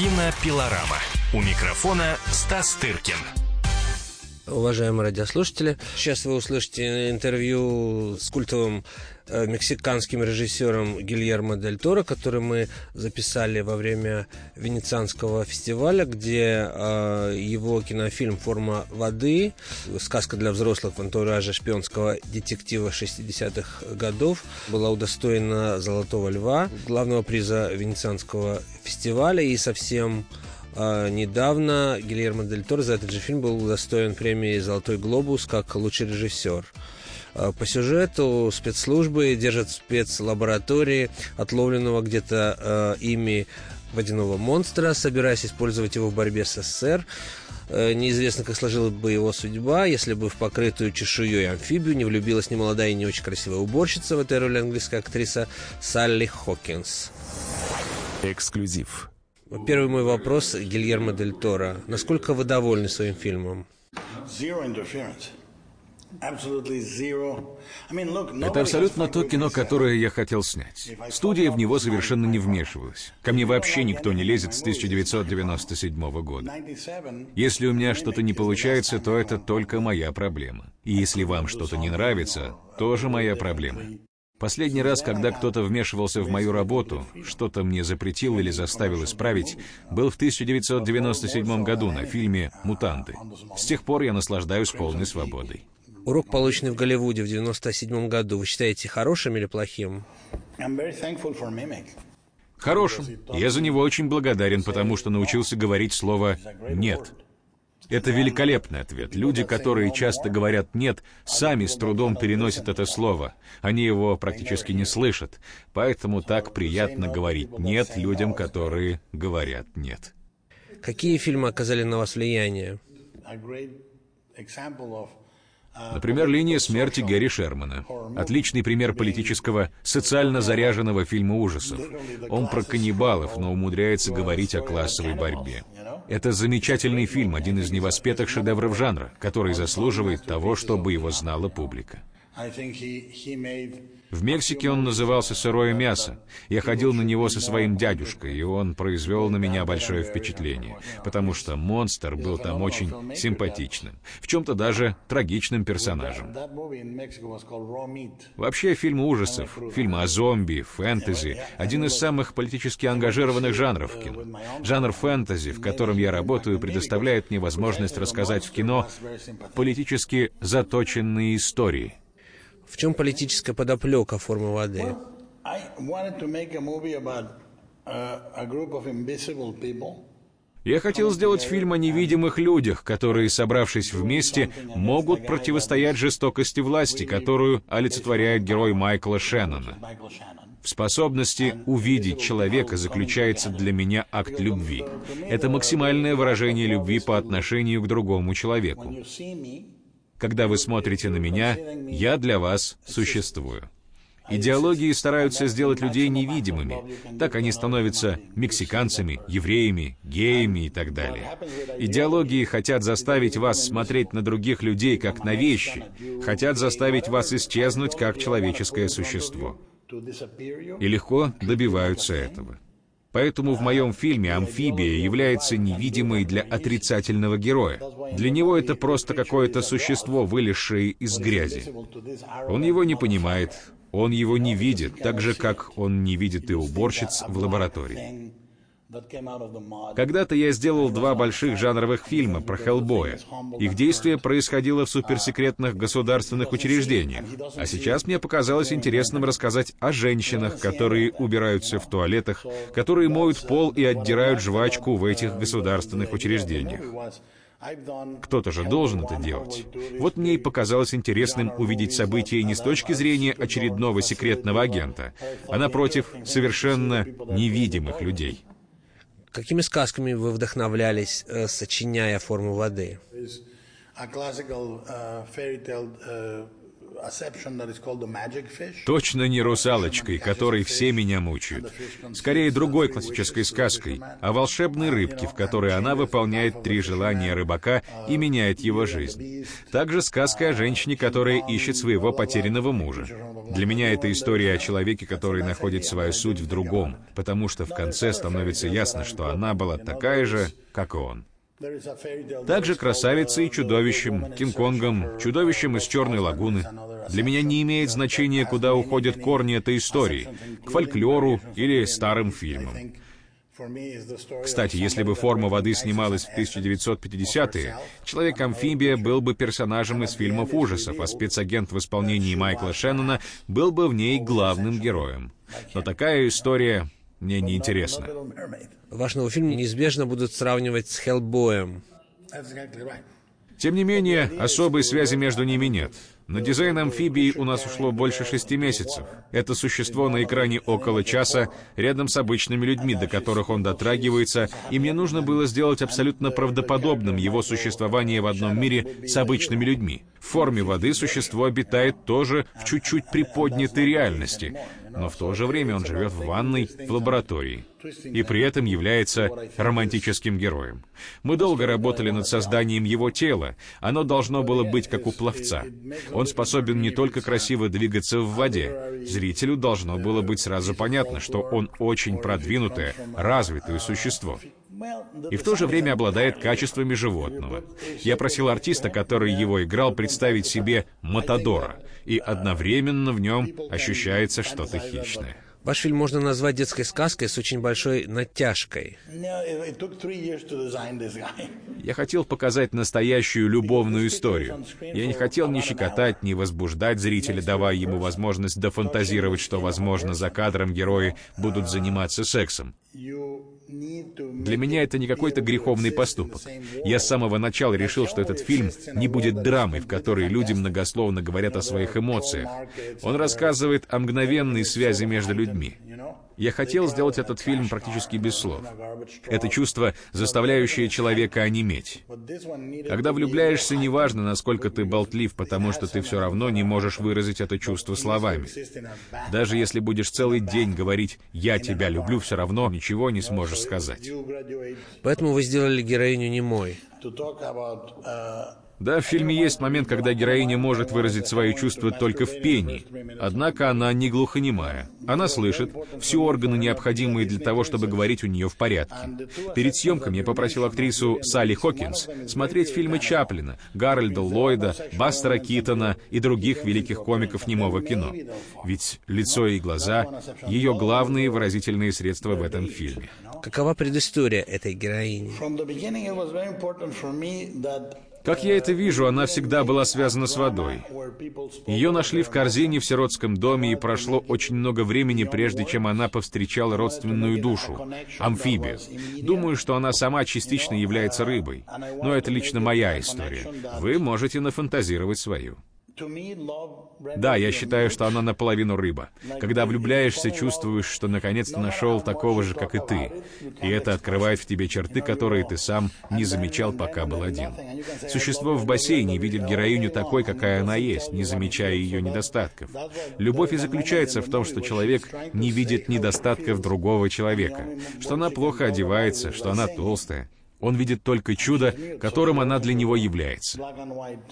Кино Пилорама. У микрофона Стас Тыркин. Уважаемые радиослушатели, сейчас вы услышите интервью с культовым мексиканским режиссером Гильермо Дель Торо, который мы записали во время Венецианского фестиваля, где его кинофильм «Форма воды», сказка для взрослых в антураже шпионского детектива 60-х годов, была удостоена «Золотого льва», главного приза Венецианского фестиваля, и совсем недавно Гильермо Дель Торо за этот же фильм был удостоен премии «Золотой глобус» как лучший режиссер. По сюжету спецслужбы держат в спецлаборатории отловленного где-то ими водяного монстра, собираясь использовать его в борьбе с СССР. Неизвестно, как сложилась бы его судьба, если бы в покрытую чешуей амфибию не влюбилась немолодая и не очень красивая уборщица, в этой роли английская актриса Салли Хокинс. Эксклюзив. Первый мой вопрос Гильермо Дель Торо. Насколько вы довольны своим фильмом? Это абсолютно то кино, которое я хотел снять. Студия в него совершенно не вмешивалась. Ко мне вообще никто не лезет с 1997 года. Если у меня что-то не получается, то это только моя проблема. И если вам что-то не нравится, тоже моя проблема. Последний раз, когда кто-то вмешивался в мою работу, что-то мне запретил или заставил исправить, был в 1997 году на фильме «Мутанты». С тех пор я наслаждаюсь полной свободой. Урок, полученный в Голливуде в 1997 году, вы считаете хорошим или плохим? Хорошим. Я за него очень благодарен, потому что научился говорить слово «нет». Это великолепный ответ. Люди, которые часто говорят «нет», сами с трудом переносят это слово. Они его практически не слышат. Поэтому так приятно говорить «нет» людям, которые говорят «нет». Какие фильмы оказали на вас влияние? Например, «Линия смерти» Гэри Шермана. Отличный пример политического, социально заряженного фильма ужасов. Он про каннибалов, но умудряется говорить о классовой борьбе. Это замечательный фильм, один из невоспетых шедевров жанра, который заслуживает того, чтобы его знала публика. В Мексике он назывался «Сырое мясо». Я ходил на него со своим дядюшкой, и он произвел на меня большое впечатление, потому что монстр был там очень симпатичным, в чем-то даже трагичным персонажем. Вообще, фильмы ужасов, фильмы о зомби, фэнтези — один из самых политически ангажированных жанров кино. Жанр фэнтези, в котором я работаю, предоставляет мне возможность рассказать в кино политически заточенные истории. В чем политическая подоплека «Формы воды»? Я хотел сделать фильм о невидимых людях, которые, собравшись вместе, могут противостоять жестокости власти, которую олицетворяет герой Майкла Шеннона. В способности увидеть человека заключается для меня акт любви. Это максимальное выражение любви по отношению к другому человеку. Когда вы смотрите на меня, я для вас существую. Идеологии стараются сделать людей невидимыми. Так они становятся мексиканцами, евреями, геями и так далее. Идеологии хотят заставить вас смотреть на других людей как на вещи, хотят заставить вас исчезнуть как человеческое существо. И легко добиваются этого. Поэтому в моем фильме амфибия является невидимой для отрицательного героя. Для него это просто какое-то существо, вылезшее из грязи. Он его не понимает, он его не видит, так же, как он не видит и уборщиц в лаборатории. Когда-то я сделал два больших жанровых фильма про Хеллбоя. Их действие происходило в суперсекретных государственных учреждениях. А сейчас мне показалось интересным рассказать о женщинах, которые убираются в туалетах, которые моют пол и отдирают жвачку в этих государственных учреждениях. Кто-то же должен это делать. Вот мне и показалось интересным увидеть события не с точки зрения очередного секретного агента, а напротив, совершенно невидимых людей. Какими сказками вы вдохновлялись, сочиняя «Форму воды»? Точно не русалочкой, которой все меня мучают. Скорее, другой классической сказкой о волшебной рыбке, в которой она выполняет три желания рыбака и меняет его жизнь. Также сказка о женщине, которая ищет своего потерянного мужа. Для меня это история о человеке, который находит свою суть в другом, потому что в конце становится ясно, что она была такая же, как и он. Также «Красавица и чудовищем», «Кинг-Конгом», «Чудовищем из Черной лагуны». Для меня не имеет значения, куда уходят корни этой истории, к фольклору или старым фильмам. Кстати, если бы «Форма воды» снималась в 1950-е, «Человек-амфибия» был бы персонажем из фильмов ужасов, а спецагент в исполнении Майкла Шеннона был бы в ней главным героем. Но такая история мне неинтересна. Ваш новый фильм неизбежно будут сравнивать с «Хеллбоем». Тем не менее, особой связи между ними нет. На дизайн амфибии у нас ушло больше 6 месяцев. Это существо на экране около часа, рядом с обычными людьми, до которых он дотрагивается, и мне нужно было сделать абсолютно правдоподобным его существование в одном мире с обычными людьми. В «Форме воды» существо обитает тоже в чуть-чуть приподнятой реальности, но в то же время он живет в ванной, в лаборатории, и при этом является романтическим героем. Мы долго работали над созданием его тела, оно должно было быть как у пловца. Он способен не только красиво двигаться в воде, зрителю должно было быть сразу понятно, что он очень продвинутое, развитое существо. И в то же время обладает качествами животного. Я просил артиста, который его играл, представить себе Матадора, и одновременно в нем ощущается что-то хищное. Ваш фильм можно назвать детской сказкой с очень большой натяжкой. Я хотел показать настоящую любовную историю. Я не хотел ни щекотать, ни возбуждать зрителя, давая ему возможность дофантазировать, что, возможно, за кадром герои будут заниматься сексом. Для меня это не какой-то греховный поступок. Я с самого начала решил, что этот фильм не будет драмой, в которой люди многословно говорят о своих эмоциях. Он рассказывает о мгновенной связи между людьми. Я хотел сделать этот фильм практически без слов. Это чувство, заставляющее человека онеметь. Когда влюбляешься, неважно, насколько ты болтлив, потому что ты все равно не можешь выразить это чувство словами. Даже если будешь целый день говорить «я тебя люблю», все равно ничего не сможешь сказать. Поэтому вы сделали героиню немой. Да, в фильме есть момент, когда героиня может выразить свои чувства только в пении. Однако она не глухонемая. Она слышит, все органы, необходимые для того, чтобы говорить, у нее в порядке. Перед съемками я попросил актрису Салли Хокинс смотреть фильмы Чаплина, Гарольда Ллойда, Бастера Китона и других великих комиков немого кино. Ведь лицо и глаза — ее главные выразительные средства в этом фильме. Какова предыстория этой героини? Как я это вижу, она всегда была связана с водой. Ее нашли в корзине в сиротском доме, и прошло очень много времени, прежде чем она повстречала родственную душу — амфибию. Думаю, что она сама частично является рыбой. Но это лично моя история. Вы можете нафантазировать свою. Да, я считаю, что она наполовину рыба. Когда влюбляешься, чувствуешь, что наконец-то нашел такого же, как и ты. И это открывает в тебе черты, которые ты сам не замечал, пока был один. Существо в бассейне видит героиню такой, какая она есть, не замечая ее недостатков. Любовь и заключается в том, что человек не видит недостатков другого человека, что она плохо одевается, что она толстая. Он видит только чудо, которым она для него является.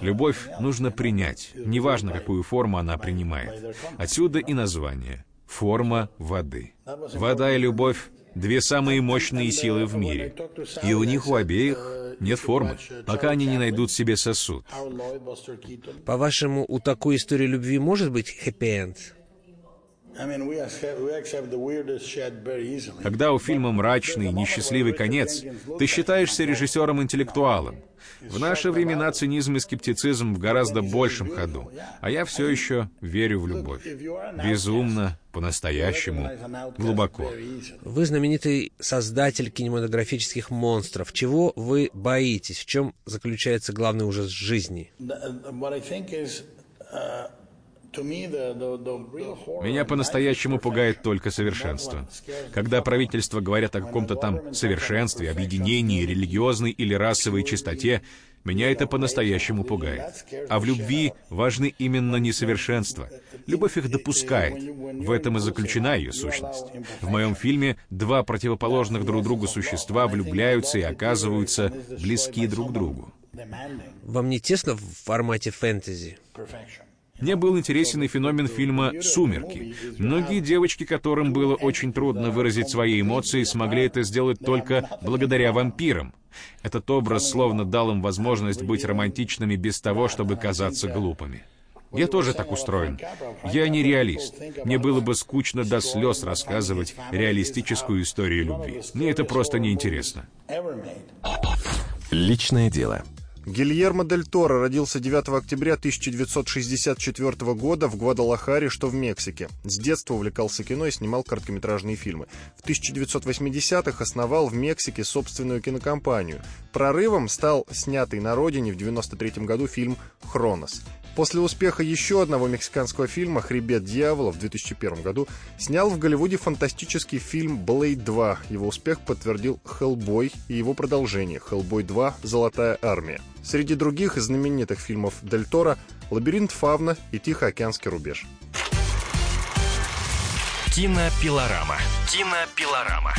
Любовь нужно принять, неважно, какую форму она принимает. Отсюда и название «Форма воды». Вода и любовь — две самые мощные силы в мире. И у них у обеих нет формы, пока они не найдут себе сосуд. По-вашему, у такой истории любви может быть хэппи-энд? Когда у фильма мрачный, несчастливый конец, ты считаешься режиссером-интеллектуалом. В наши времена цинизм и скептицизм в гораздо большем ходу, а я все еще верю в любовь. Безумно, по-настоящему, глубоко. Вы знаменитый создатель кинематографических монстров. Чего вы боитесь? В чем заключается главный ужас жизни? Меня по-настоящему пугает только совершенство. Когда правительства говорят о каком-то там совершенстве, объединении, религиозной или расовой чистоте, меня это по-настоящему пугает. А в любви важны именно несовершенства. Любовь их допускает. В этом и заключена ее сущность. В моем фильме два противоположных друг другу существа влюбляются и оказываются близки друг другу. Вам не тесно в формате фэнтези? Мне был интересен и феномен фильма «Сумерки». Многие девочки, которым было очень трудно выразить свои эмоции, смогли это сделать только благодаря вампирам. Этот образ словно дал им возможность быть романтичными без того, чтобы казаться глупыми. Я тоже так устроен. Я не реалист. Мне было бы скучно до слез рассказывать реалистическую историю любви. Мне это просто неинтересно. Личное дело. Гильермо Дель Торо родился 9 октября 1964 года в Гвадалахаре, что в Мексике. С детства увлекался кино и снимал короткометражные фильмы. В 1980-х основал в Мексике собственную кинокомпанию. Прорывом стал снятый на родине в 1993 году фильм «Хронос». После успеха еще одного мексиканского фильма «Хребет дьявола» в 2001 году снял в Голливуде фантастический фильм «Блейд 2». Его успех подтвердил «Хеллбой» и его продолжение «Хеллбой 2. Золотая армия». Среди других знаменитых фильмов Дель Торо «Лабиринт фавна» и «Тихоокеанский рубеж». Кино Пилорама. Кино Пилорама.